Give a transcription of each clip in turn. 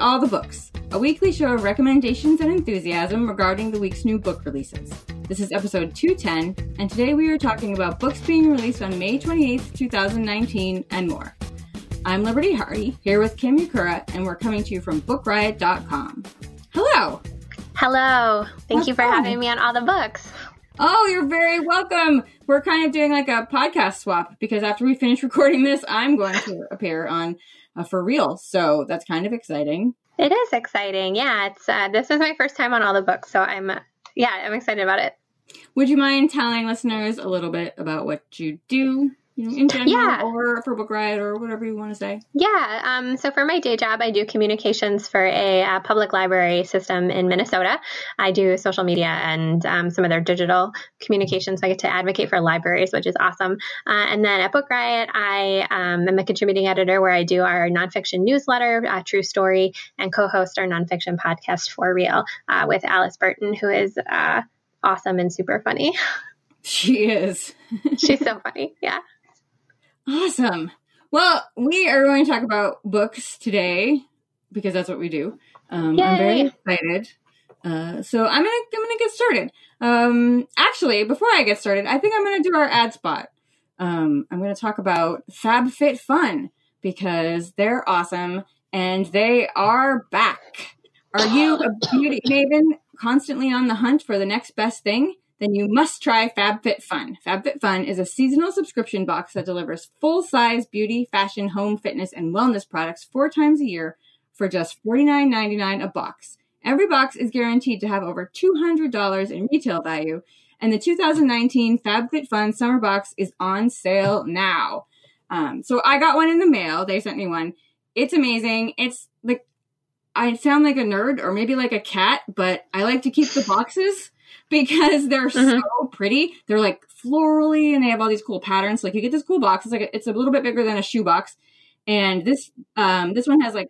to All the Books, a weekly show of recommendations and enthusiasm regarding the week's new book releases. This is episode 210, and today we are talking about books being released on May 28th, 2019, and more. I'm Liberty Hardy, here with Kim Yukura, and we're coming to you from BookRiot.com. Hello! Hello! Thank you for having me on All the Books. Oh, you're very welcome. We're kind of doing like a podcast swap because after we finish recording this, I'm going to appear on For Real. So that's kind of exciting. It is exciting. Yeah, it's this is my first time on All the Books, so I'm excited about it. Would you mind telling listeners a little bit about what you do? In general, or for Book Riot, or whatever you want to say. Yeah. So for my day job, I do communications for a public library system in Minnesota. I do social media and some of their digital communications. So I get to advocate for libraries, which is awesome. And then at Book Riot, I am a contributing editor where I do our nonfiction newsletter, True Story, and co-host our nonfiction podcast For Real with Alice Burton, who is awesome and super funny. She is. She's so funny. Yeah. Awesome. Well, we are going to talk about books today because that's what we do. I'm very excited. So I'm gonna get started. Actually, before I get started, I think I'm gonna do our ad spot. I'm gonna talk about FabFitFun because they're awesome and they are back. Are you a beauty maven constantly on the hunt for the next best thing? Then you must try FabFitFun. FabFitFun is a seasonal subscription box that delivers full-size beauty, fashion, home, fitness, and wellness products 4 times a year for just $49.99 a box. Every box is guaranteed to have over $200 in retail value, and the 2019 FabFitFun Summer Box is on sale now. So I got one in the mail. They sent me one. It's amazing. It's like, I sound like a nerd or maybe like a cat, but I like to keep the boxes because they're so pretty. They're like florally and they have all these cool patterns. So, like, you get this cool box. It's like it's a little bit bigger than a shoebox. And this this one has like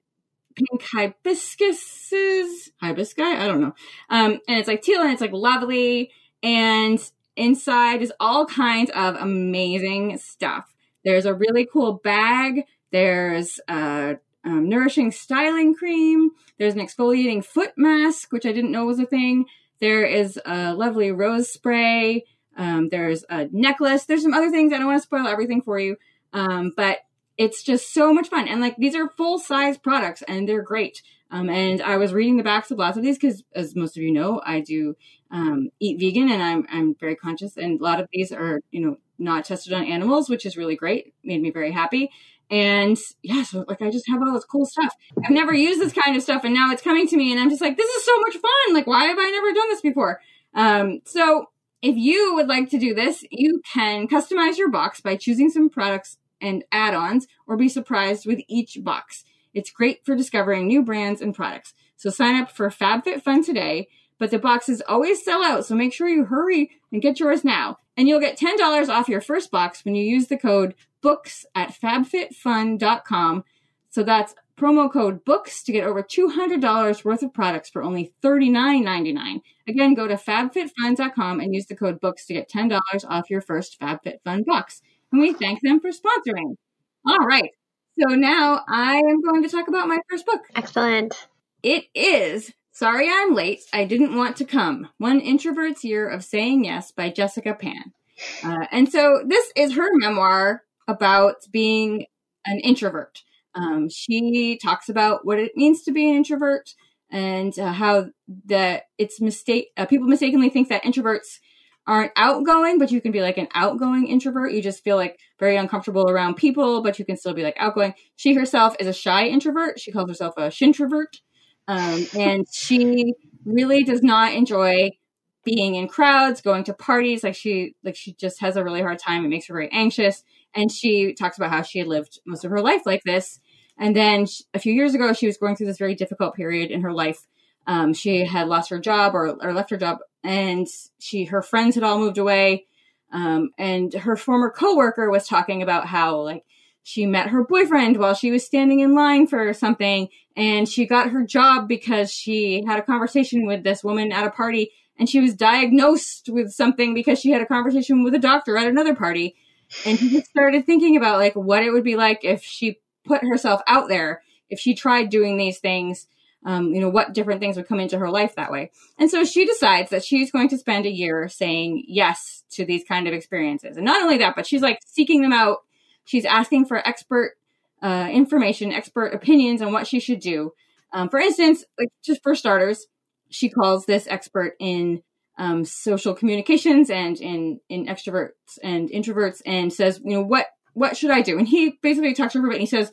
pink hibiscuses. Hibiscus? I don't know. And it's like teal and it's like lovely. And inside is all kinds of amazing stuff. There's a really cool bag. There's nourishing styling cream. There's an exfoliating foot mask, which I didn't know was a thing. There is a lovely rose spray. There's a necklace. There's some other things. I don't want to spoil everything for you, but it's just so much fun. And like these are full-size products, and they're great. And I was reading the backs of lots of these because, as most of you know, I do eat vegan, and I'm very conscious. And a lot of these are not tested on animals, which is really great. It made me very happy. And yeah, so like I just have all this cool stuff. I've never used this kind of stuff, and now it's coming to me, and I'm just like, this is so much fun. Like, why have I never done this before? So if you would like to do this, you can customize your box by choosing some products and add-ons, or be surprised with each box. It's great for discovering new brands and products. So sign up for FabFitFun today. But the boxes always sell out, so make sure you hurry and get yours now. And you'll get $10 off your first box when you use the code BOOKS at FabFitFun.com. So that's promo code BOOKS to get over $200 worth of products for only $39.99. Again, go to FabFitFun.com and use the code BOOKS to get $10 off your first FabFitFun box. And we thank them for sponsoring. All right. So now I am going to talk about my first book. Excellent. It is Sorry I'm Late, I Didn't Want to Come, One Introvert's Year of Saying Yes by Jessica Pan. And so this is her memoir about being an introvert. She talks about what it means to be an introvert and how that it's people mistakenly think that introverts aren't outgoing, but you can be like an outgoing introvert. You just feel like very uncomfortable around people, but you can still be like outgoing. She herself is a shy introvert. She calls herself a shintrovert. And she really does not enjoy being in crowds, going to parties. She just has a really hard time. It makes her very anxious. And she talks about how she had lived most of her life like this. And then a few years ago, she was going through this very difficult period in her life. She had lost her job or left her job, and her friends had all moved away. And her former coworker was talking about how she met her boyfriend while she was standing in line for something, and she got her job because she had a conversation with this woman at a party, and she was diagnosed with something because she had a conversation with a doctor at another party. And she just started thinking about what it would be like if she put herself out there, if she tried doing these things, what different things would come into her life that way. And so she decides that she's going to spend a year saying yes to these kind of experiences. And not only that, but she's like seeking them out. She's asking for expert information, expert opinions on what she should do. For instance, like just for starters, she calls this expert in social communications and in extroverts and introverts, and says, what should I do? And he basically talks to her, and he says,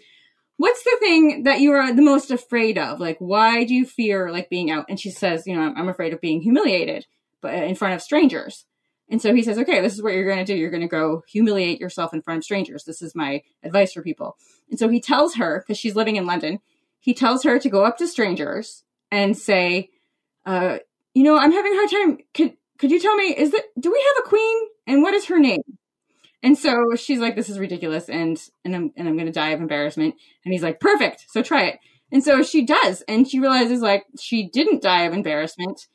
what's the thing that you are the most afraid of? Like, why do you fear like being out? And she says, I'm afraid of being humiliated, but in front of strangers. And so he says, okay, this is what you're going to do. You're going to go humiliate yourself in front of strangers. This is my advice for people. And so he tells her, because she's living in London, he tells her to go up to strangers and say, I'm having a hard time. Could you tell me, do we have a queen? And what is her name? And so she's like, this is ridiculous. And I'm going to die of embarrassment. And he's like, perfect. So try it. And so she does. And she realizes like she didn't die of embarrassment.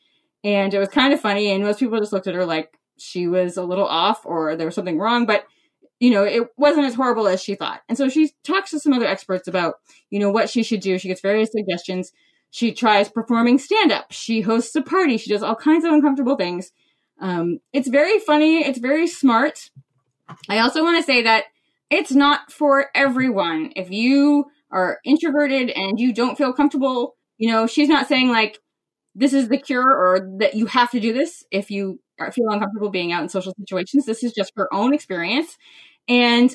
And it was kind of funny. And most people just looked at her like she was a little off or there was something wrong, but it wasn't as horrible as she thought. And so she talks to some other experts about, what she should do. She gets various suggestions. She tries performing stand-up. She hosts a party. She does all kinds of uncomfortable things. It's very funny. It's very smart. I also want to say that it's not for everyone. If you are introverted and you don't feel comfortable, she's not saying like, this is the cure or that you have to do this if you feel uncomfortable being out in social situations. This is just her own experience. And,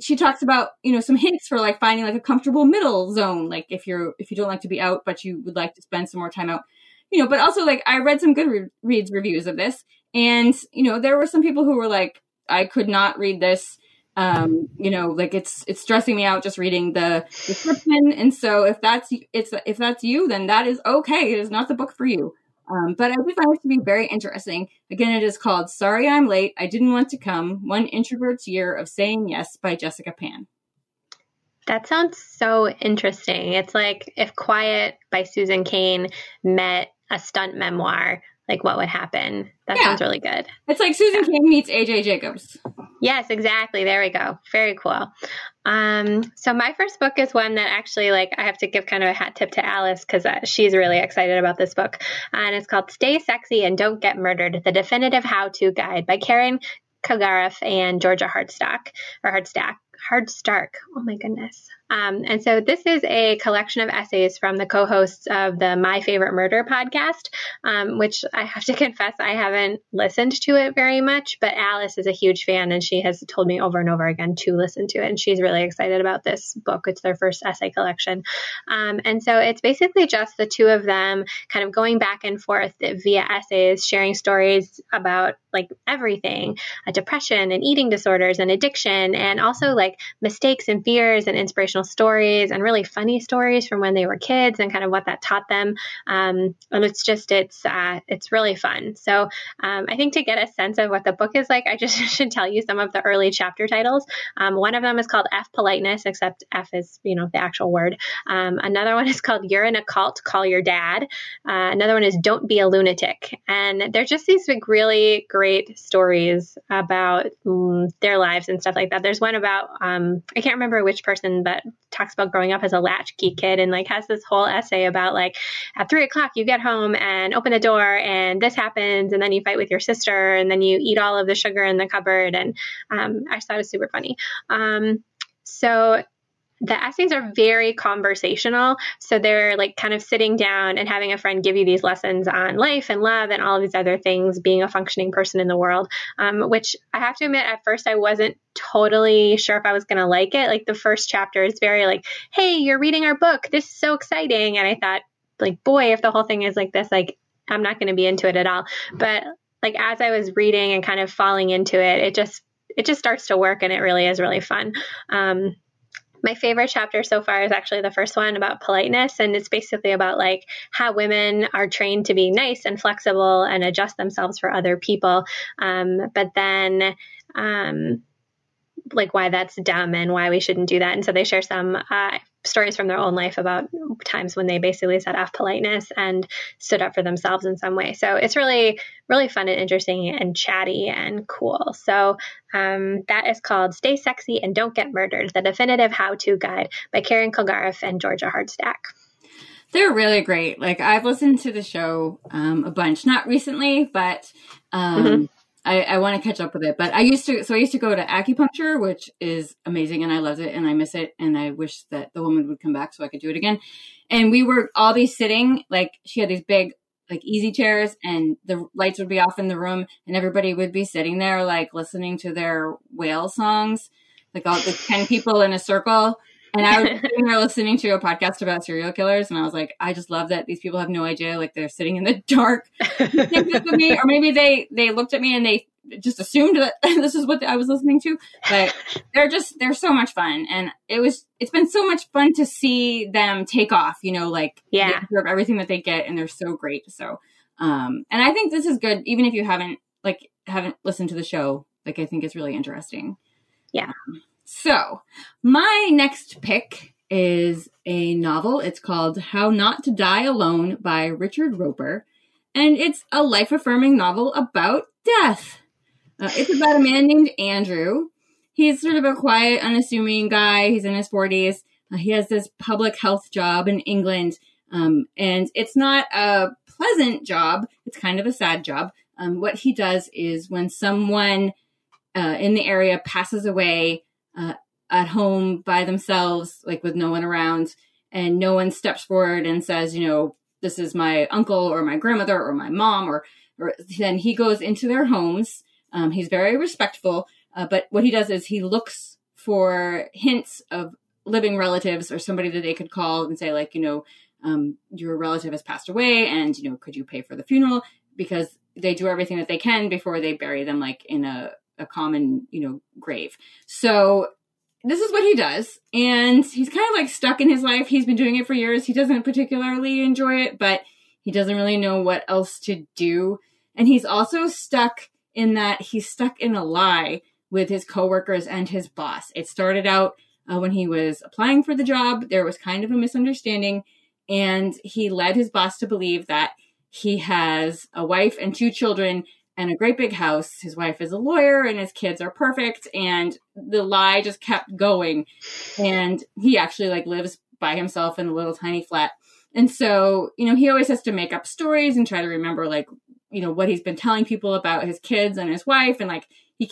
she talks about, some hints for like finding like a comfortable middle zone. Like if you don't like to be out, but you would like to spend some more time out, but also like I read some Goodreads reviews of this and, there were some people who were like, I could not read this. Like it's stressing me out just reading the description. And so if that's you, then that is okay. It is not the book for you. But I did find it to be very interesting. Again, it is called Sorry I'm Late, I Didn't Want to Come, One Introvert's Year of Saying Yes by Jessica Pan. That sounds so interesting. It's like if Quiet by Susan Cain met a stunt memoir, like what would happen? That sounds really good. It's like Susan Cain meets A.J. Jacobs. Yes, exactly. There we go. Very cool. So my first book is one that actually, like, I have to give kind of a hat tip to Alice because she's really excited about this book. And it's called Stay Sexy and Don't Get Murdered, The Definitive How-To Guide by Karen Kilgariff and Georgia Hardstark. Oh my goodness. And so this is a collection of essays from the co-hosts of the My Favorite Murder podcast, which I have to confess, I haven't listened to it very much, but Alice is a huge fan and she has told me over and over again to listen to it. And she's really excited about this book. It's their first essay collection. And so it's basically just the two of them kind of going back and forth via essays, sharing stories about like everything, depression and eating disorders and addiction, and also like mistakes and fears and inspirational stories and really funny stories from when they were kids and kind of what that taught them. And it's really fun. So I think to get a sense of what the book is like, I just should tell you some of the early chapter titles. One of them is called F Politeness, except F is, the actual word. Another one is called You're in a Cult, Call Your Dad. Another one is Don't Be a Lunatic. And they're just these like, really great stories about their lives and stuff like that. There's one about I can't remember which person, but talks about growing up as a latchkey kid and like has this whole essay about like at 3:00 you get home and open the door and this happens and then you fight with your sister and then you eat all of the sugar in the cupboard. And I just thought it was super funny. So the essays are very conversational. So they're like kind of sitting down and having a friend give you these lessons on life and love and all of these other things, being a functioning person in the world, which I have to admit at first I wasn't totally sure if I was going to like it. Like the first chapter is very like, hey, you're reading our book. This is so exciting. And I thought like, boy, if the whole thing is like this, like I'm not going to be into it at all. But like as I was reading and kind of falling into it, it just starts to work and it really is really fun. My favorite chapter so far is actually the first one about politeness. And it's basically about like how women are trained to be nice and flexible and adjust themselves for other people. But then like why that's dumb and why we shouldn't do that. And so they share some stories from their own life about times when they basically set off politeness and stood up for themselves in some way. So it's really, really fun and interesting and chatty and cool. So that is called Stay Sexy and Don't Get Murdered, The Definitive How-To Guide by Karen Kilgariff and Georgia Hardstark. They're really great. Like, I've listened to the show a bunch, not recently, but I want to catch up with it. But I used to go to acupuncture, which is amazing, and I loved it, and I miss it, and I wish that the woman would come back so I could do it again. And we were all be sitting, like, she had these big, like, easy chairs, and the lights would be off in the room, and everybody would be sitting there, like, listening to their whale songs, like all the 10 people in a circle. And I was sitting there listening to a podcast about serial killers, and I was like, I just love that these people have no idea. Like, they're sitting in the dark thinking of me, or maybe they looked at me and they just assumed that this is what I was listening to. But they're so much fun, and it's been so much fun to see them take off. You know, like, they deserve everything that they get, and they're so great. So, and I think this is good, even if you haven't listened to the show. Like, I think it's really interesting. Yeah. So my next pick is a novel. It's called How Not to Die Alone by Richard Roper. And it's a life-affirming novel about death. It's about a man named Andrew. He's sort of a quiet, unassuming guy. He's in his 40s. He has this public health job in England. And it's not a pleasant job. It's kind of a sad job. What he does is when someone in the area passes away, at home by themselves, like with no one around, and no one steps forward and says, you know, this is my uncle or my grandmother or my mom, or then he goes into their homes. He's very respectful, but what he does is he looks for hints of living relatives or somebody that they could call and say, like, you know, your relative has passed away, and, you know, could you pay for the funeral? Because they do everything that they can before they bury them, like, in a common, you know, grave. So this is what he does. And he's kind of like stuck in his life. He's been doing it for years. He doesn't particularly enjoy it, but he doesn't really know what else to do. And he's also stuck in that he's stuck in a lie with his coworkers and his boss. It started out when he was applying for the job. There was kind of a misunderstanding, and he led his boss to believe that he has a wife and two children and a great big house. His wife is a lawyer, and his kids are perfect. And the lie just kept going. And he actually, like, lives by himself in a little tiny flat. And so, you know, he always has to make up stories and try to remember, like, you know, what he's been telling people about his kids and his wife. And, like, he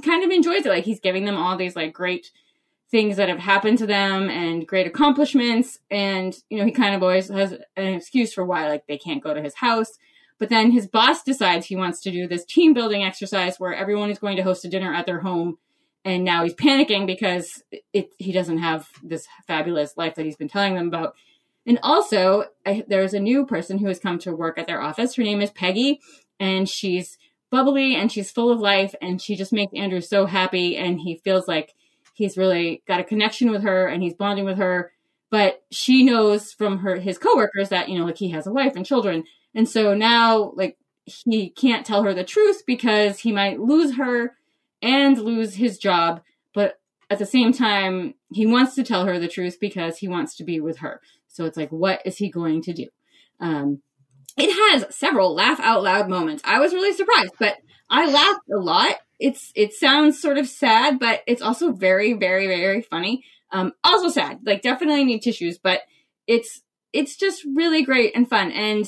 kind of enjoys it. Like, he's giving them all these, like, great things that have happened to them and great accomplishments. And, you know, he kind of always has an excuse for why, like, they can't go to his house. But then his boss decides he wants to do this team building exercise where everyone is going to host a dinner at their home. And now he's panicking because he doesn't have this fabulous life that he's been telling them about. And also, there's a new person who has come to work at their office. Her name is Peggy, and she's bubbly, and she's full of life, and she just makes Andrew so happy. And he feels like he's really got a connection with her, and he's bonding with her. But she knows from his coworkers that, you know, like, he has a wife and children. And so now, like, he can't tell her the truth because he might lose her and lose his job. But at the same time, he wants to tell her the truth because he wants to be with her. So it's like, what is he going to do? It has several laugh out loud moments. I was really surprised, but I laughed a lot. It sounds sort of sad, but it's also very, very, very funny. Also sad, like, definitely need tissues, but it's just really great and fun. And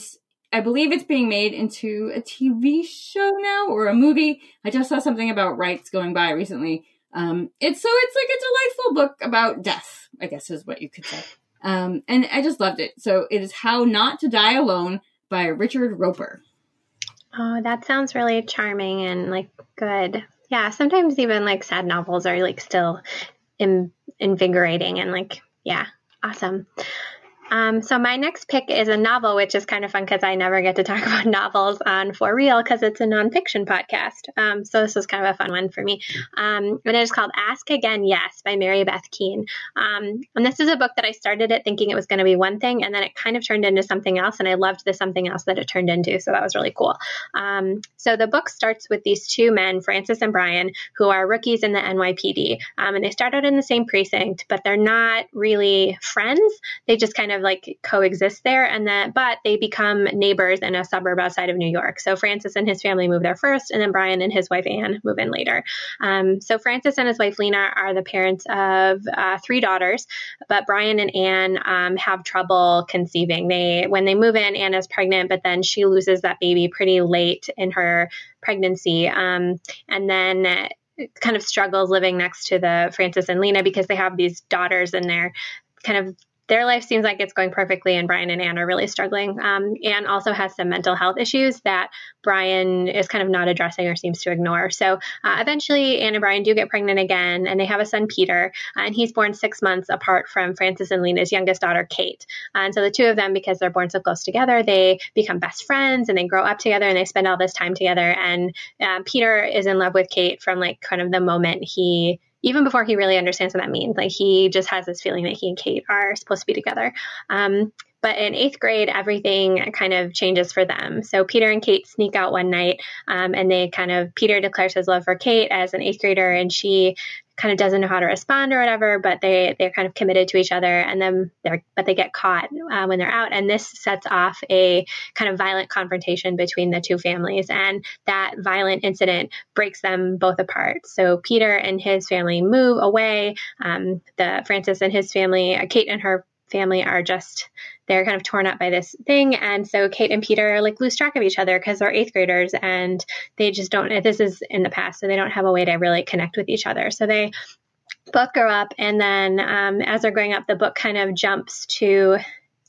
I believe it's being made into a TV show now, or a movie. I just saw something about rights going by recently. It's like a delightful book about death, I guess is what you could say. And I just loved it. So it is How Not to Die Alone by Richard Roper. Oh, that sounds really charming and, like, good. Yeah. Sometimes even, like, sad novels are, like, still invigorating and, like, yeah, awesome. So my next pick is a novel, which is kind of fun because I never get to talk about novels on For Real because it's a nonfiction podcast. So this was kind of a fun one for me. And it is called Ask Again, Yes by Mary Beth Keane. And this is a book that I started it thinking it was going to be one thing, and then it kind of turned into something else. And I loved the something else that it turned into. So that was really cool. So the book starts with these two men, Francis and Brian, who are rookies in the NYPD. And they start out in the same precinct, but they're not really friends. They just kind of of like coexist there, and that, but they become neighbors in a suburb outside of New York. So Francis and his family move there first, and then Brian and his wife Anne move in later. So Francis and his wife Lena are the parents of 3 daughters, but Brian and Anne have trouble conceiving. When they move in, Anne is pregnant, but then she loses that baby pretty late in her pregnancy, and then kind of struggles living next to the Francis and Lena, because they have these daughters and they're kind of, their life seems like it's going perfectly, and Brian and Anne are really struggling. Anne also has some mental health issues that Brian is kind of not addressing or seems to ignore. So eventually Anne and Brian do get pregnant again, and they have a son, Peter, and he's born 6 months apart from Francis and Lena's youngest daughter, Kate. And so the two of them, because they're born so close together, they become best friends and they grow up together and they spend all this time together. And Peter is in love with Kate from like kind of the moment even before he really understands what that means. Like, he just has this feeling that he and Kate are supposed to be together. But in 8th grade, everything kind of changes for them. So Peter and Kate sneak out one night, and they kind of, Peter declares his love for Kate as an 8th grader, and she kind of doesn't know how to respond or whatever, but they're kind of committed to each other, and then they get caught when they're out. And this sets off a kind of violent confrontation between the two families, and that violent incident breaks them both apart. So Peter and his family move away. Francis and his family, Kate and her family are just, they're kind of torn up by this thing. And so Kate and Peter like lose track of each other because they're 8th graders, and they just don't, this is in the past, so they don't have a way to really connect with each other. So they both grow up. And then as they're growing up, the book kind of jumps to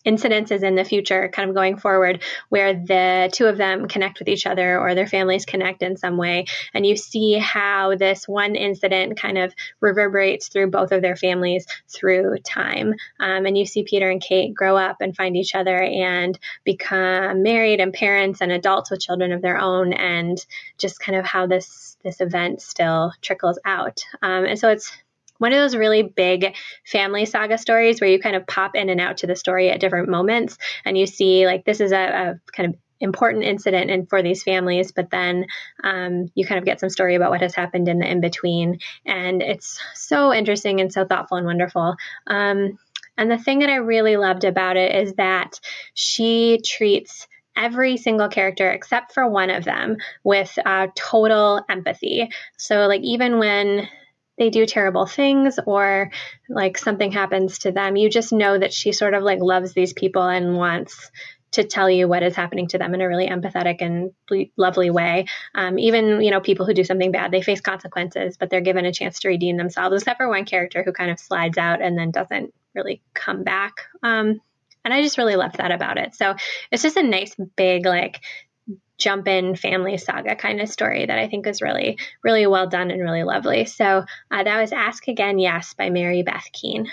incidences in the future, kind of going forward, where the two of them connect with each other, or their families connect in some way. And you see how this one incident kind of reverberates through both of their families through time. And you see Peter and Kate grow up and find each other and become married and parents and adults with children of their own, and just kind of how this event still trickles out. And so it's one of those really big family saga stories where you kind of pop in and out to the story at different moments, and you see like this is a kind of important incident and for these families, but then you kind of get some story about what has happened in the in-between. And it's so interesting and so thoughtful and wonderful. And the thing that I really loved about it is that she treats every single character except for one of them with total empathy. So like even when they do terrible things or like something happens to them, you just know that she sort of like loves these people and wants to tell you what is happening to them in a really empathetic and lovely way. Even, you know, people who do something bad, they face consequences, but they're given a chance to redeem themselves, except for one character who kind of slides out and then doesn't really come back. And I just really loved that about it. So it's just a nice big like jump in family saga kind of story that I think is really, really well done and really lovely. So that was Ask Again, Yes by Mary Beth Keane.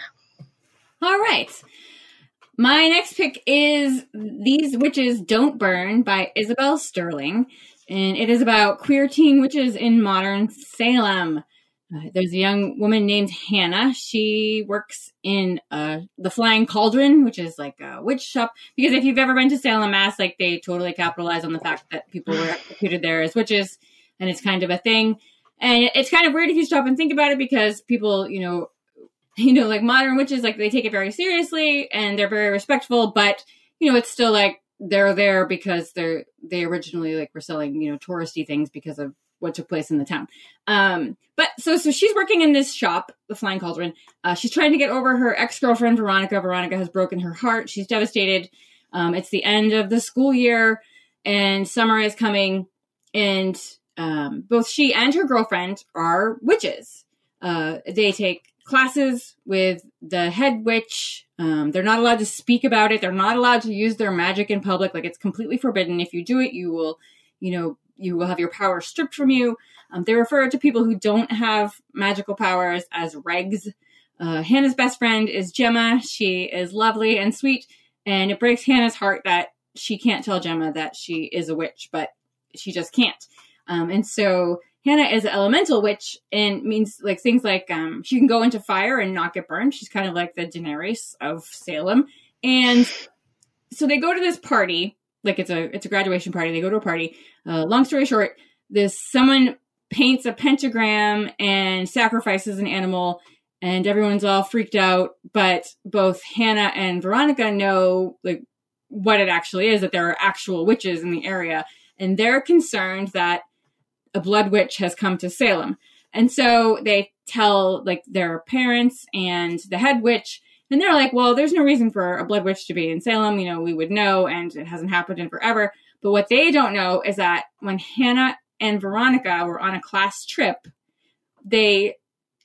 All right. My next pick is These Witches Don't Burn by Isabel Sterling. And it is about queer teen witches in modern Salem. There's a young woman named Hannah. She works in the Flying Cauldron, which is like a witch shop. Because if you've ever been to Salem, Mass, like they totally capitalize on the fact that people were executed there as witches, and it's kind of a thing. And it's kind of weird if you stop and think about it, because people, you know, like modern witches, like they take it very seriously and they're very respectful. But you know, it's still like they're there because they originally like were selling, you know, touristy things because of what took place in the town. But so she's working in this shop, the Flying Cauldron. She's trying to get over her ex-girlfriend, Veronica. Veronica has broken her heart. She's devastated. It's the end of the school year and summer is coming. And both she and her girlfriend are witches. They take classes with the head witch. They're not allowed to speak about it. They're not allowed to use their magic in public. Like, it's completely forbidden. If you do it, you will have your power stripped from you. They refer to people who don't have magical powers as regs. Hannah's best friend is Gemma. She is lovely and sweet, and it breaks Hannah's heart that she can't tell Gemma that she is a witch, but she just can't. And so Hannah is an elemental witch, and means like things like she can go into fire and not get burned. She's kind of like the Daenerys of Salem. And so they go to this party. Like, it's a graduation party. They go to a party. Long story short, someone paints a pentagram and sacrifices an animal. and everyone's all freaked out, but both Hannah and Veronica know like what it actually is, that there are actual witches in the area, and they're concerned that a blood witch has come to Salem. And so they tell like their parents and the head witch, and they're like, well, there's no reason for a blood witch to be in Salem. You know, we would know, and it hasn't happened in forever. But what they don't know is that when Hannah and Veronica were on a class trip, they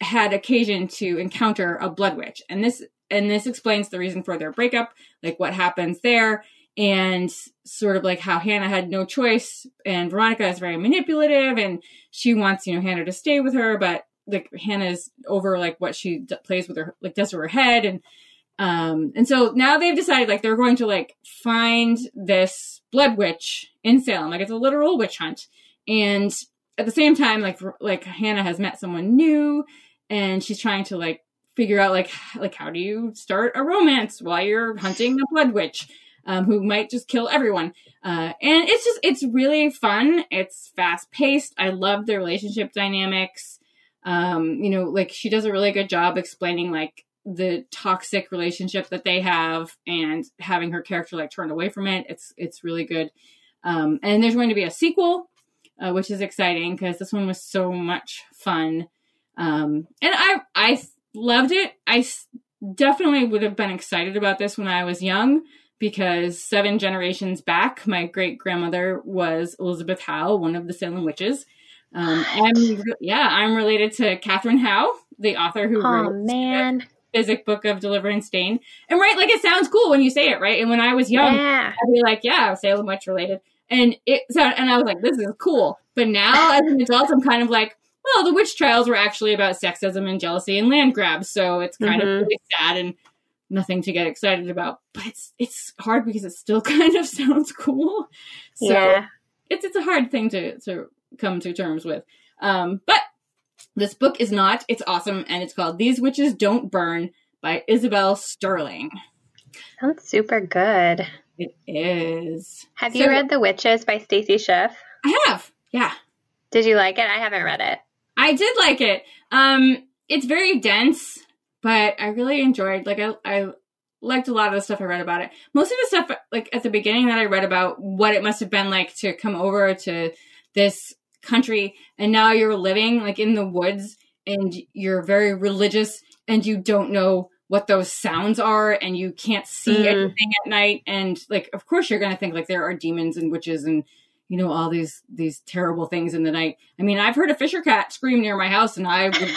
had occasion to encounter a blood witch. And this explains the reason for their breakup, like what happens there, and sort of like how Hannah had no choice, and Veronica is very manipulative, and she wants, you know, Hannah to stay with her, but like Hannah's over like what she plays with her, like does to her head. And so now they've decided like they're going to like find this blood witch in Salem. Like it's a literal witch hunt. And at the same time, like Hannah has met someone new, and she's trying to like figure out like how do you start a romance while you're hunting the blood witch, who might just kill everyone. And it's really fun. It's fast paced. I love the relationship dynamics. You know, like she does a really good job explaining like the toxic relationship that they have and having her character like turned away from it. It's really good. And there's going to be a sequel, which is exciting because this one was so much fun. And I loved it. I definitely would have been excited about this when I was young, because 7 generations back, my great grandmother was Elizabeth Howe, one of the Salem witches. I'm related to Katherine Howe, the author who wrote the physic book of Deliverance Dane. And right, like it sounds cool when you say it, right? And when I was young, I'd be like, yeah, Salem witch related. And I was like, this is cool. But now as an adult, I'm kind of like, well, the witch trials were actually about sexism and jealousy and land grabs. So it's kind of really sad and nothing to get excited about. But it's hard because it still kind of sounds cool. So it's a hard thing to come to terms with. But this book is not. It's awesome. And it's called These Witches Don't Burn by Isabel Sterling. Sounds super good. It is. Have you read The Witches by Stacy Schiff? I have. Yeah. Did you like it? I haven't read it. I did like it. It's very dense, but I really enjoyed, like I liked a lot of the stuff I read about it. Most of the stuff like at the beginning that I read about what it must have been like to come over to this country, and now you're living like in the woods, and you're very religious, and you don't know what those sounds are, and you can't see anything at night, and like of course you're gonna think like there are demons and witches and you know all these terrible things in the night. I mean, I've heard a fisher cat scream near my house, and I would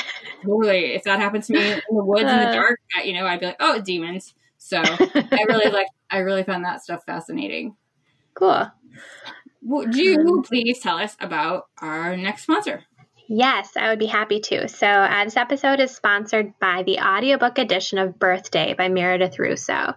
totally, if that happens to me in the woods in the dark, you know, I'd be like, oh, demons. So I really found that stuff fascinating. Cool. Would you please tell us about our next sponsor? Yes, I would be happy to. So this episode is sponsored by the audiobook edition of Birthday by Meredith Russo.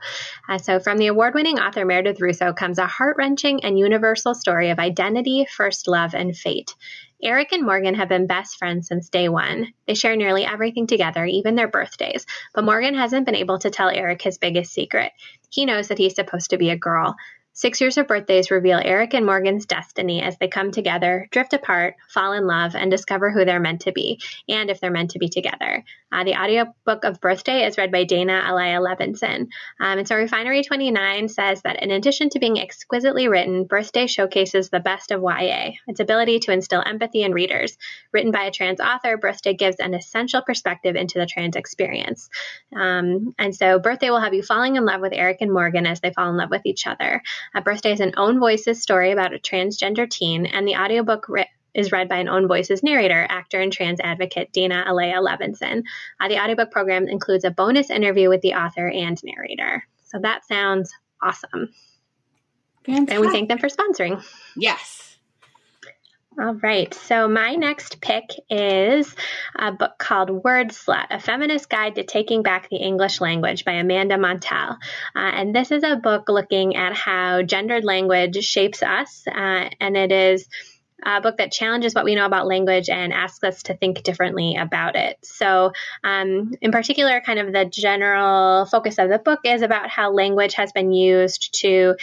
So from the award-winning author Meredith Russo comes a heart-wrenching and universal story of identity, first love, and fate. Eric and Morgan have been best friends since day one. They share nearly everything together, even their birthdays. But Morgan hasn't been able to tell Eric his biggest secret. He knows that he's supposed to be a girl. 6 years of birthdays reveal Eric and Morgan's destiny as they come together, drift apart, fall in love, and discover who they're meant to be, and if they're meant to be together. The audiobook of Birthday is read by Dana Elia Levinson. And so Refinery29 says that in addition to being exquisitely written, Birthday showcases the best of YA, its ability to instill empathy in readers. Written by a trans author, Birthday gives an essential perspective into the trans experience. And so Birthday will have you falling in love with Eric and Morgan as they fall in love with each other. Birthday is an Own Voices story about a transgender teen, and the audiobook is read by an Own Voices narrator, actor, and trans advocate Dana Elia Levinson. The audiobook program includes a bonus interview with the author and narrator. So that sounds awesome. Fantastic. And we thank them for sponsoring. Yes. All right, so my next pick is a book called Wordslut, A Feminist Guide to Taking Back the English Language by Amanda Montell. And this is a book looking at how gendered language shapes us, and it is a book that challenges what we know about language and asks us to think differently about it. So in particular, kind of the general focus of the book is about how language has been used to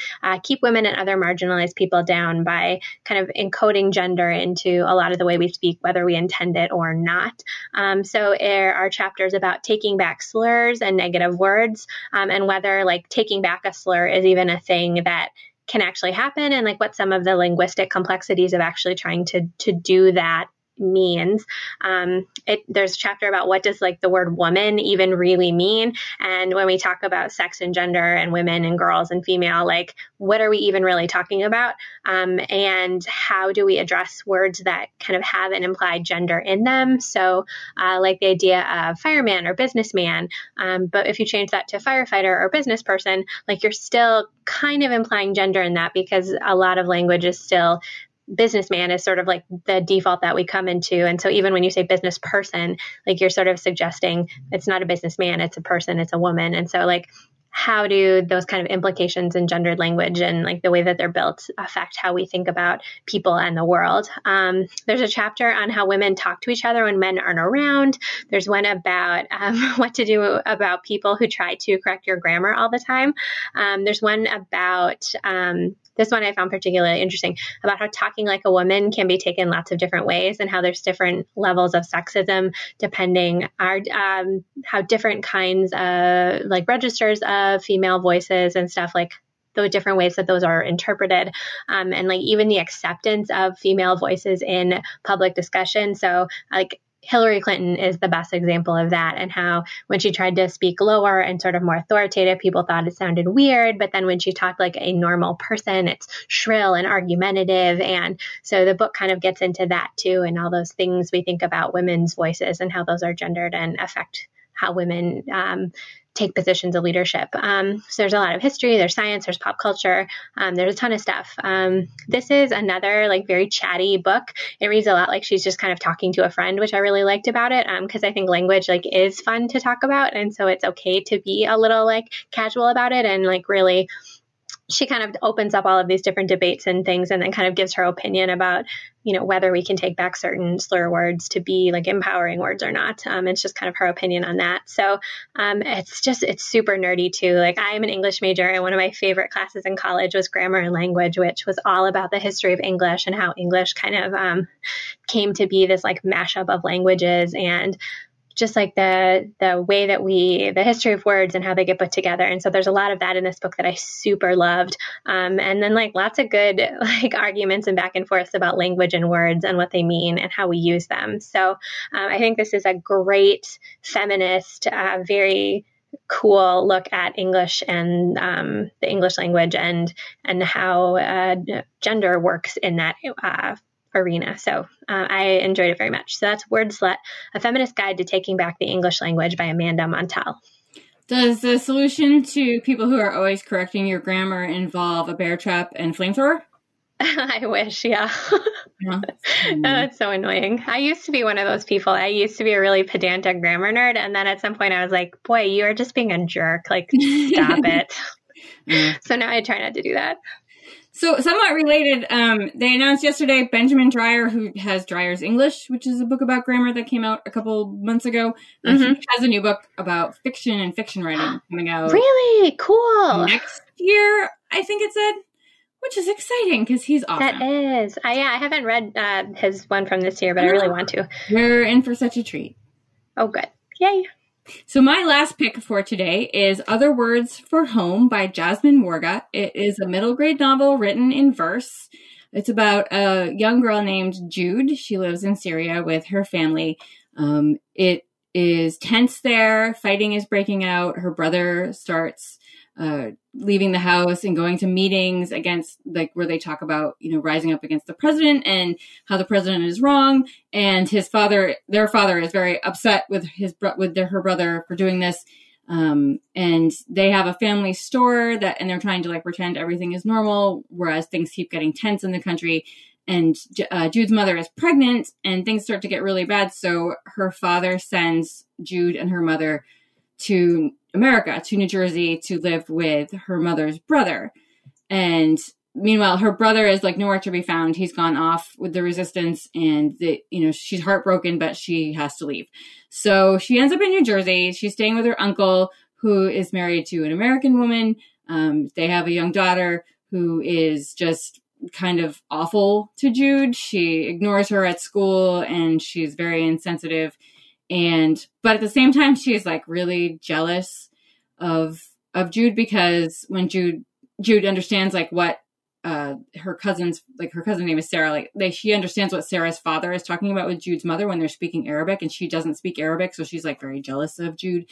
keep women and other marginalized people down by kind of encoding gender into a lot of the way we speak, whether we intend it or not. So there are chapters about taking back slurs and negative words, and whether like taking back a slur is even a thing that can actually happen, and like what some of the linguistic complexities of actually trying to do that means. There's a chapter about what does like the word woman even really mean, and when we talk about sex and gender and women and girls and female, like what are we even really talking about, and how do we address words that kind of have an implied gender in them. So like the idea of fireman or businessman, but if you change that to firefighter or business person, like you're still kind of implying gender in that, because a lot of language is still businessman is sort of like the default that we come into. And so even when you say business person, like you're sort of suggesting it's not a businessman, it's a person, it's a woman. And so like, how do those kind of implications in gendered language and like the way that they're built affect how we think about people and the world? There's a chapter on how women talk to each other when men aren't around. There's one about what to do about people who try to correct your grammar all the time. There's one about, this one I found particularly interesting, about how talking like a woman can be taken lots of different ways, and how there's different levels of sexism depending on how different kinds of like registers of female voices and stuff, like the different ways that those are interpreted, and like even the acceptance of female voices in public discussion. So like Hillary Clinton is the best example of that, and how when she tried to speak lower and sort of more authoritative, people thought it sounded weird. But then when she talked like a normal person, it's shrill and argumentative. And so the book kind of gets into that too, and all those things we think about women's voices and how those are gendered and affect how women take positions of leadership. So there's a lot of history, there's science, there's pop culture, there's a ton of stuff. This is another like very chatty book. It reads a lot like she's just kind of talking to a friend, which I really liked about it, because I think language like is fun to talk about. And so it's okay to be a little like casual about it, and like really she kind of opens up all of these different debates and things, and then kind of gives her opinion about, you know, whether we can take back certain slur words to be like empowering words or not. It's just kind of her opinion on that. So it's super nerdy too. Like, I'm an English major, and one of my favorite classes in college was grammar and language, which was all about the history of English and how English kind of came to be this like mashup of languages, and just like the way that the history of words and how they get put together. And so there's a lot of that in this book that I super loved. And then like lots of good like arguments and back and forth about language and words and what they mean and how we use them. So I think this is a great feminist, very cool look at English and the English language and how gender works in that arena. So I enjoyed it very much. So that's Wordslut, A Feminist Guide to Taking Back the English Language by Amanda Montell. Does the solution to people who are always correcting your grammar involve a bear trap and flamethrower? I wish, yeah. Yeah. That's so annoying. I used to be one of those people. I used to be a really pedantic grammar nerd. And then at some point I was like, boy, you are just being a jerk. Like, stop it. Yeah. So now I try not to do that. So somewhat related, they announced yesterday Benjamin Dreyer, who has Dreyer's English, which is a book about grammar that came out a couple months ago. Mm-hmm. He has a new book about fiction and fiction writing coming out. Really? Cool. Next year, I think it said, which is exciting because he's awesome. That is. I haven't read his one from this year, but I really want to. We're in for such a treat. Oh, good. Yay. So my last pick for today is Other Words for Home by Jasmine Warga. It is a middle grade novel written in verse. It's about a young girl named Jude. She lives in Syria with her family. It is tense there. Fighting is breaking out. Her brother starts leaving the house and going to meetings against, like, where they talk about, you know, rising up against the president and how the president is wrong. And his father, their father, is very upset with her brother for doing this. And they have a family store and they're trying to like pretend everything is normal, whereas things keep getting tense in the country. And Jude's mother is pregnant and things start to get really bad. So her father sends Jude and her mother to America, to New Jersey, to live with her mother's brother. And Meanwhile, her brother is like nowhere to be found. He's gone off with the resistance, and she's heartbroken, but she has to leave. So she ends up in New Jersey. She's staying with her uncle, who is married to an American woman. They have a young daughter who is just kind of awful to Jude. She ignores her at school, and she's very insensitive. But at the same time, she's like really jealous of Jude, because when Jude understands like what her cousin's name is Sarah. She understands what Sarah's father is talking about with Jude's mother when they're speaking Arabic, and she doesn't speak Arabic. So she's like very jealous of Jude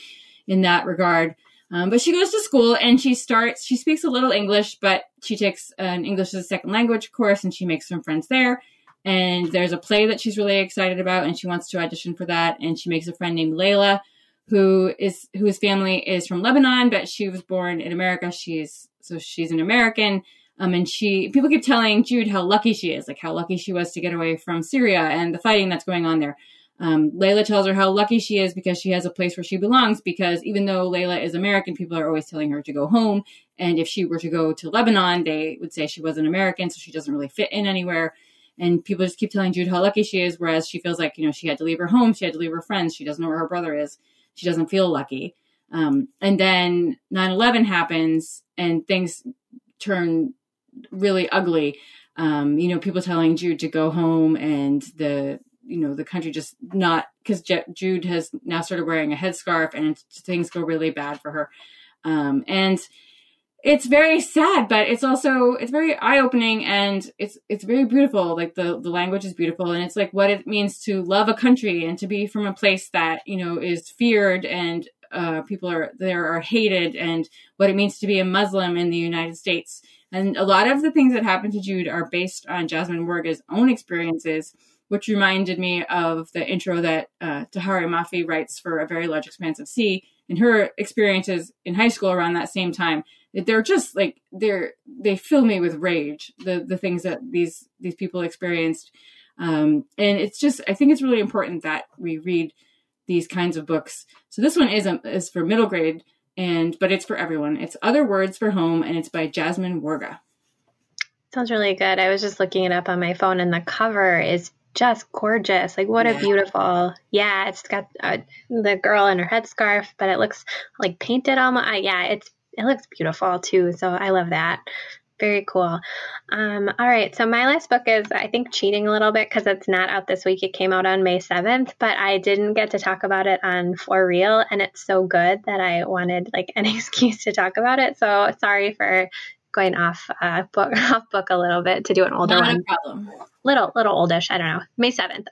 in that regard. But she goes to school and she speaks a little English, but she takes an English as a second language course, and she makes some friends there. And there's a play that she's really excited about, and she wants to audition for that. And she makes a friend named Layla, whose family is from Lebanon, but she was born in America. She's an American. And people keep telling Jude how lucky she is, like how lucky she was to get away from Syria and the fighting that's going on there. Layla tells her how lucky she is because she has a place where she belongs, because even though Layla is American, people are always telling her to go home. And if she were to go to Lebanon, they would say she wasn't American, so she doesn't really fit in anywhere. And people just keep telling Jude how lucky she is, whereas she feels like, she had to leave her home. She had to leave her friends. She doesn't know where her brother is. She doesn't feel lucky. And then 9/11 happens and things turn really ugly. People telling Jude to go home, and the country just not, because Jude has now started wearing a headscarf, and things go really bad for her. And it's very sad, but it's very eye-opening, and it's very beautiful. Like the language is beautiful, and it's like what it means to love a country and to be from a place that, is feared, and people are hated, and what it means to be a Muslim in the United States. And a lot of the things that happened to Jude are based on Jasmine Warga's own experiences, which reminded me of the intro that Tahereh Mafi writes for A Very Large Expanse of Sea, and her experiences in high school around that same time. They're just like, they fill me with rage, the things that these people experienced. And it's just, I think it's really important that we read these kinds of books. So this one is for middle grade, but it's for everyone. It's Other Words for Home, and it's by Jasmine Warga. Sounds really good. I was just looking it up on my phone, and the cover is just gorgeous. Like, what a beautiful, it's got the girl in her headscarf, but it looks like painted almost. It looks beautiful too. So I love that. Very cool. All right. So my last book is, I think, cheating a little bit because it's not out this week. It came out on May 7th, but I didn't get to talk about it on For Real. And it's so good that I wanted like an excuse to talk about it. So sorry for going off book a little bit to do an older one. Not a problem. Little oldish. I don't know. May 7th.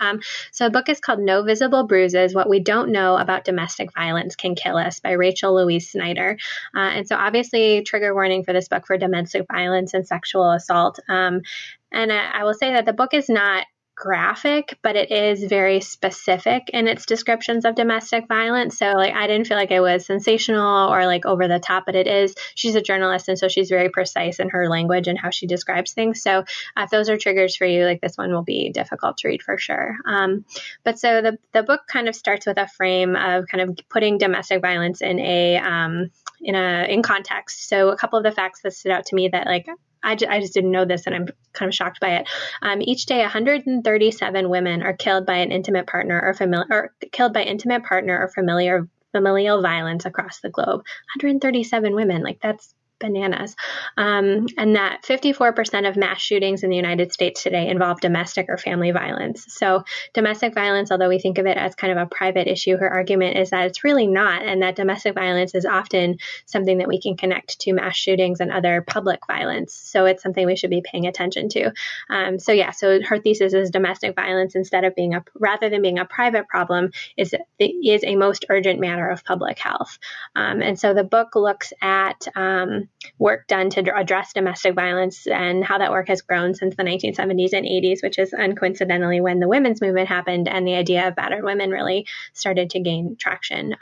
So the book is called No Visible Bruises, What We Don't Know About Domestic Violence Can Kill Us by Rachel Louise Snyder. And so obviously trigger warning for this book for domestic violence and sexual assault. And I will say that the book is not graphic, but it is very specific in its descriptions of domestic violence. So like, I didn't feel like it was sensational or like over the top, but she's a journalist. And so she's very precise in her language and how she describes things. So if those are triggers for you, like this one will be difficult to read for sure. But so the book kind of starts with a frame of kind of putting domestic violence in context. So a couple of the facts that stood out to me that like, I just didn't know this, and I'm kind of shocked by it. Each day, 137 women are killed by an intimate partner or familial violence across the globe. 137 women, like that's bananas. And that 54% of mass shootings in the United States today involve domestic or family violence. So domestic violence, although we think of it as kind of a private issue, her argument is that it's really not, and that domestic violence is often something that we can connect to mass shootings and other public violence. So it's something we should be paying attention to. So her thesis is domestic violence, rather than being a private problem, is a most urgent matter of public health. And so the book looks at work done to address domestic violence and how that work has grown since the 1970s and 80s, which is uncoincidentally when the women's movement happened and the idea of battered women really started to gain traction.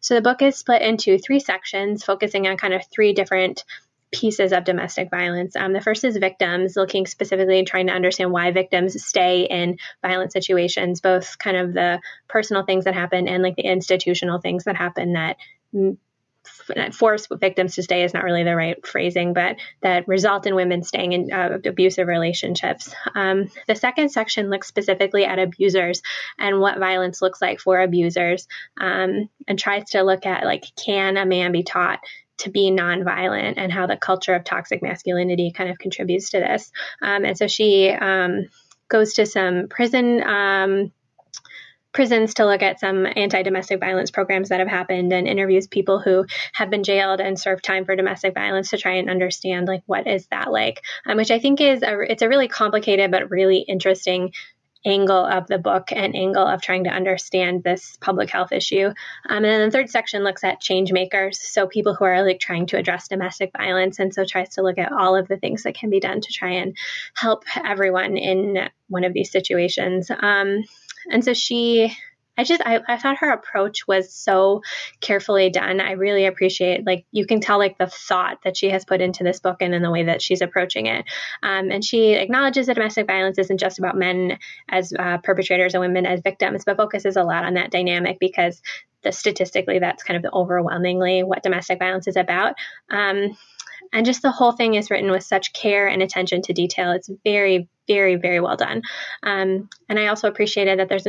So the book is split into three sections, focusing on kind of three different pieces of domestic violence. The first is victims, looking specifically and trying to understand why victims stay in violent situations, both kind of the personal things that happen and like the institutional things that happen that force victims to stay is not really the right phrasing, but that result in women staying in abusive relationships. The second section looks specifically at abusers and what violence looks like for abusers, and tries to look at, like, can a man be taught to be nonviolent, and how the culture of toxic masculinity kind of contributes to this. And so she goes to some prisons to look at some anti-domestic violence programs that have happened, and interviews people who have been jailed and served time for domestic violence to try and understand, like, what is that like, which I think is it's a really complicated but really interesting angle of the book and angle of trying to understand this public health issue. And then the third section looks at change makers. So people who are, like, trying to address domestic violence, and so tries to look at all of the things that can be done to try and help everyone in one of these situations. And so I thought her approach was so carefully done. I really appreciate, like, you can tell, like, the thought that she has put into this book and in the way that she's approaching it. And she acknowledges that domestic violence isn't just about men as perpetrators and women as victims, but focuses a lot on that dynamic because statistically that's kind of overwhelmingly what domestic violence is about. And just the whole thing is written with such care and attention to detail. It's very, very, very well done. And I also appreciated that there's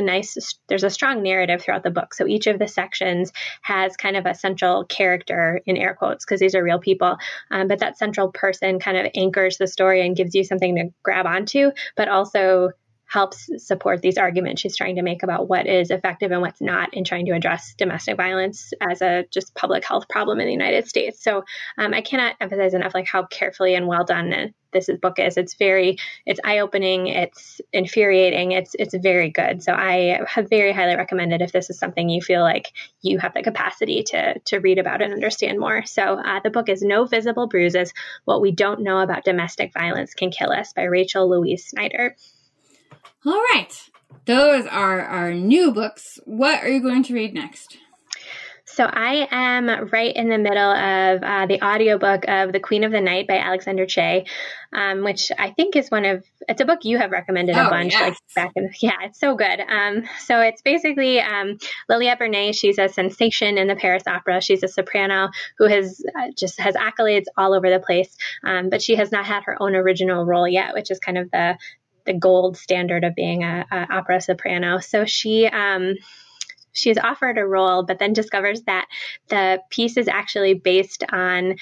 a strong narrative throughout the book. So each of the sections has kind of a central character, in air quotes, because these are real people. But that central person kind of anchors the story and gives you something to grab onto, but also helps support these arguments she's trying to make about what is effective and what's not in trying to address domestic violence as a just public health problem in the United States. So I cannot emphasize enough, like, how carefully and well done this book is. It's eye-opening, it's infuriating, it's very good. So I have very highly recommended if this is something you feel like you have the capacity to read about and understand more. So the book is No Visible Bruises, What We Don't Know About Domestic Violence Can Kill Us by Rachel Louise Snyder. All right. Those are our new books. What are you going to read next? So I am right in the middle of the audiobook of The Queen of the Night by Alexander Chee, which I think is it's a book you have recommended a bunch. Yes. It's so good. So it's basically Lilia Burnet. She's a sensation in the Paris Opera. She's a soprano who has accolades all over the place, but she has not had her own original role yet, which is kind of the gold standard of being an opera soprano. So she is offered a role, but then discovers that the piece is actually based on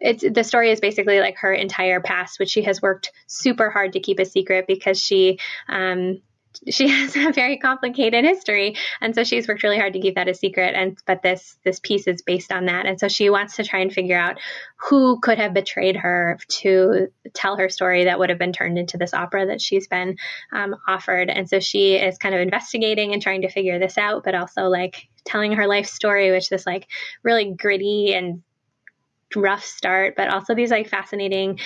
the story is basically like her entire past, which she has worked super hard to keep a secret because she has a very complicated history. And so she's worked really hard to keep that a secret. But this piece is based on that. And so she wants to try and figure out who could have betrayed her to tell her story that would have been turned into this opera that she's been offered. And so she is kind of investigating and trying to figure this out, but also, like, telling her life story, which is, like, really gritty and rough start, but also these, like, fascinating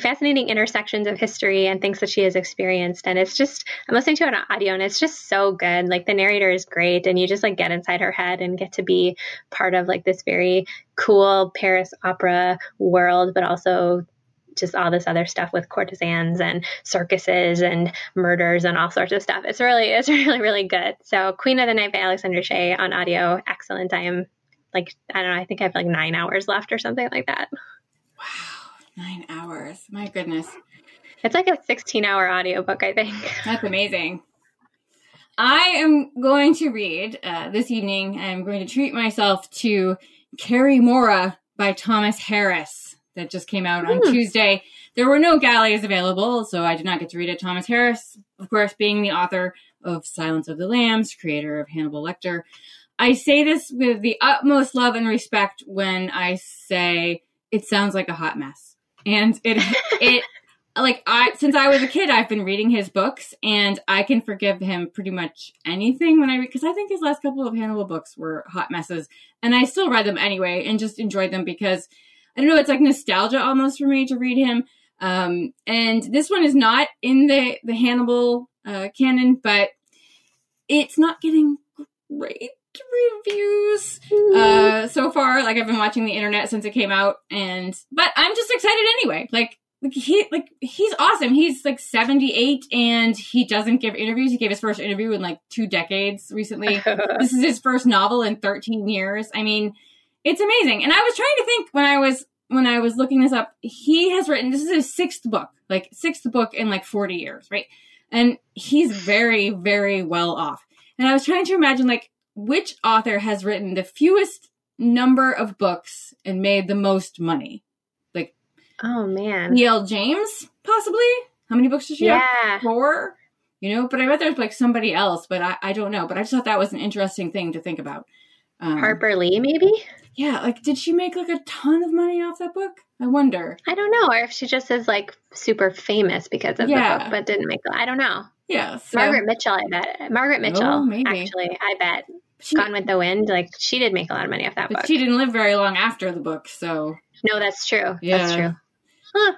intersections of history and things that she has experienced. And it's just, I'm listening to it on audio and it's just so good. Like, the narrator is great and you just, like, get inside her head and get to be part of, like, this very cool Paris opera world, but also just all this other stuff with courtesans and circuses and murders and all sorts of stuff. It's really, really good. So Queen of the Night by Alexander Chee on audio. Excellent. I am, like, I don't know, I think I have, like, 9 hours left or something like that. Wow. 9 hours. My goodness. It's like a 16-hour audiobook, I think. That's amazing. I am going to read this evening. I'm going to treat myself to Carrie Mora by Thomas Harris that just came out on Tuesday. There were no galleys available, so I did not get to read it. Thomas Harris, of course, being the author of Silence of the Lambs, creator of Hannibal Lecter. I say this with the utmost love and respect when I say it sounds like a hot mess. And it like, since I was a kid, I've been reading his books and I can forgive him pretty much anything when I read, because I think his last couple of Hannibal books were hot messes and I still read them anyway and just enjoyed them because I don't know, it's like nostalgia almost for me to read him. And this one is not in the Hannibal canon, but it's not getting great reviews so far. Like, I've been watching the internet since it came out, but I'm just excited anyway. Like, he's awesome. He's like 78 and he doesn't give interviews. He gave his first interview in like 2 decades recently. This is his first novel in 13 years. I mean, it's amazing. And I was trying to think when I was looking this up, he has written, this is his sixth book in like 40 years. Right. And he's very, very well off. And I was trying to imagine like which author has written the fewest number of books and made the most money. Like, oh man, Neil James possibly. How many books did she have? 4, you know, but I bet there's like somebody else, but I don't know. But I just thought that was an interesting thing to think about. Harper Lee, maybe? Yeah, like, did she make, like, a ton of money off that book? I wonder. I don't know. Or if she just is, like, super famous because of the book, but didn't make – I don't know. Yeah. So. Margaret Mitchell, I bet. Margaret Mitchell, actually, I bet. Gone with the Wind, like, she did make a lot of money off that book. She didn't live very long after the book, so. No, that's true. Yeah. That's true. Huh.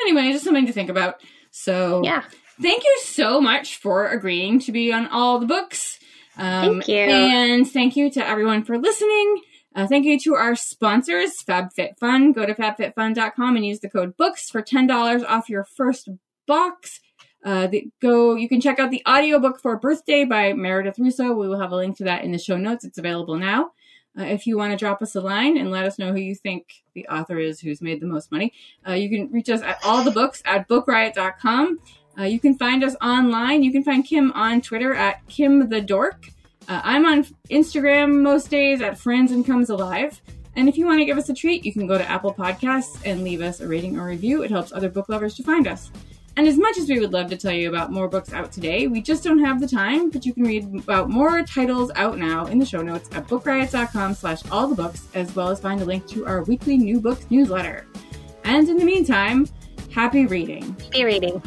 Anyway, just something to think about. So. Yeah. Thank you so much for agreeing to be on All the Books. Thank you. And thank you to everyone for listening. Thank you to our sponsors, FabFitFun. Go to FabFitFun.com and use the code BOOKS for $10 off your first box. You can check out the audiobook for Birthday by Meredith Russo. We will have a link to that in the show notes. It's available now. If you want to drop us a line and let us know who you think the author is who's made the most money, you can reach us at allthebooks@bookriot.com. You can find us online. You can find Kim on Twitter at KimTheDork. I'm on Instagram most days at Friends and Comes Alive. And if you want to give us a treat, you can go to Apple Podcasts and leave us a rating or review. It helps other book lovers to find us. And as much as we would love to tell you about more books out today, we just don't have the time, but you can read about more titles out now in the show notes at bookriot.com/allthebooks, as well as find a link to our weekly new books newsletter. And in the meantime, happy reading. Happy reading.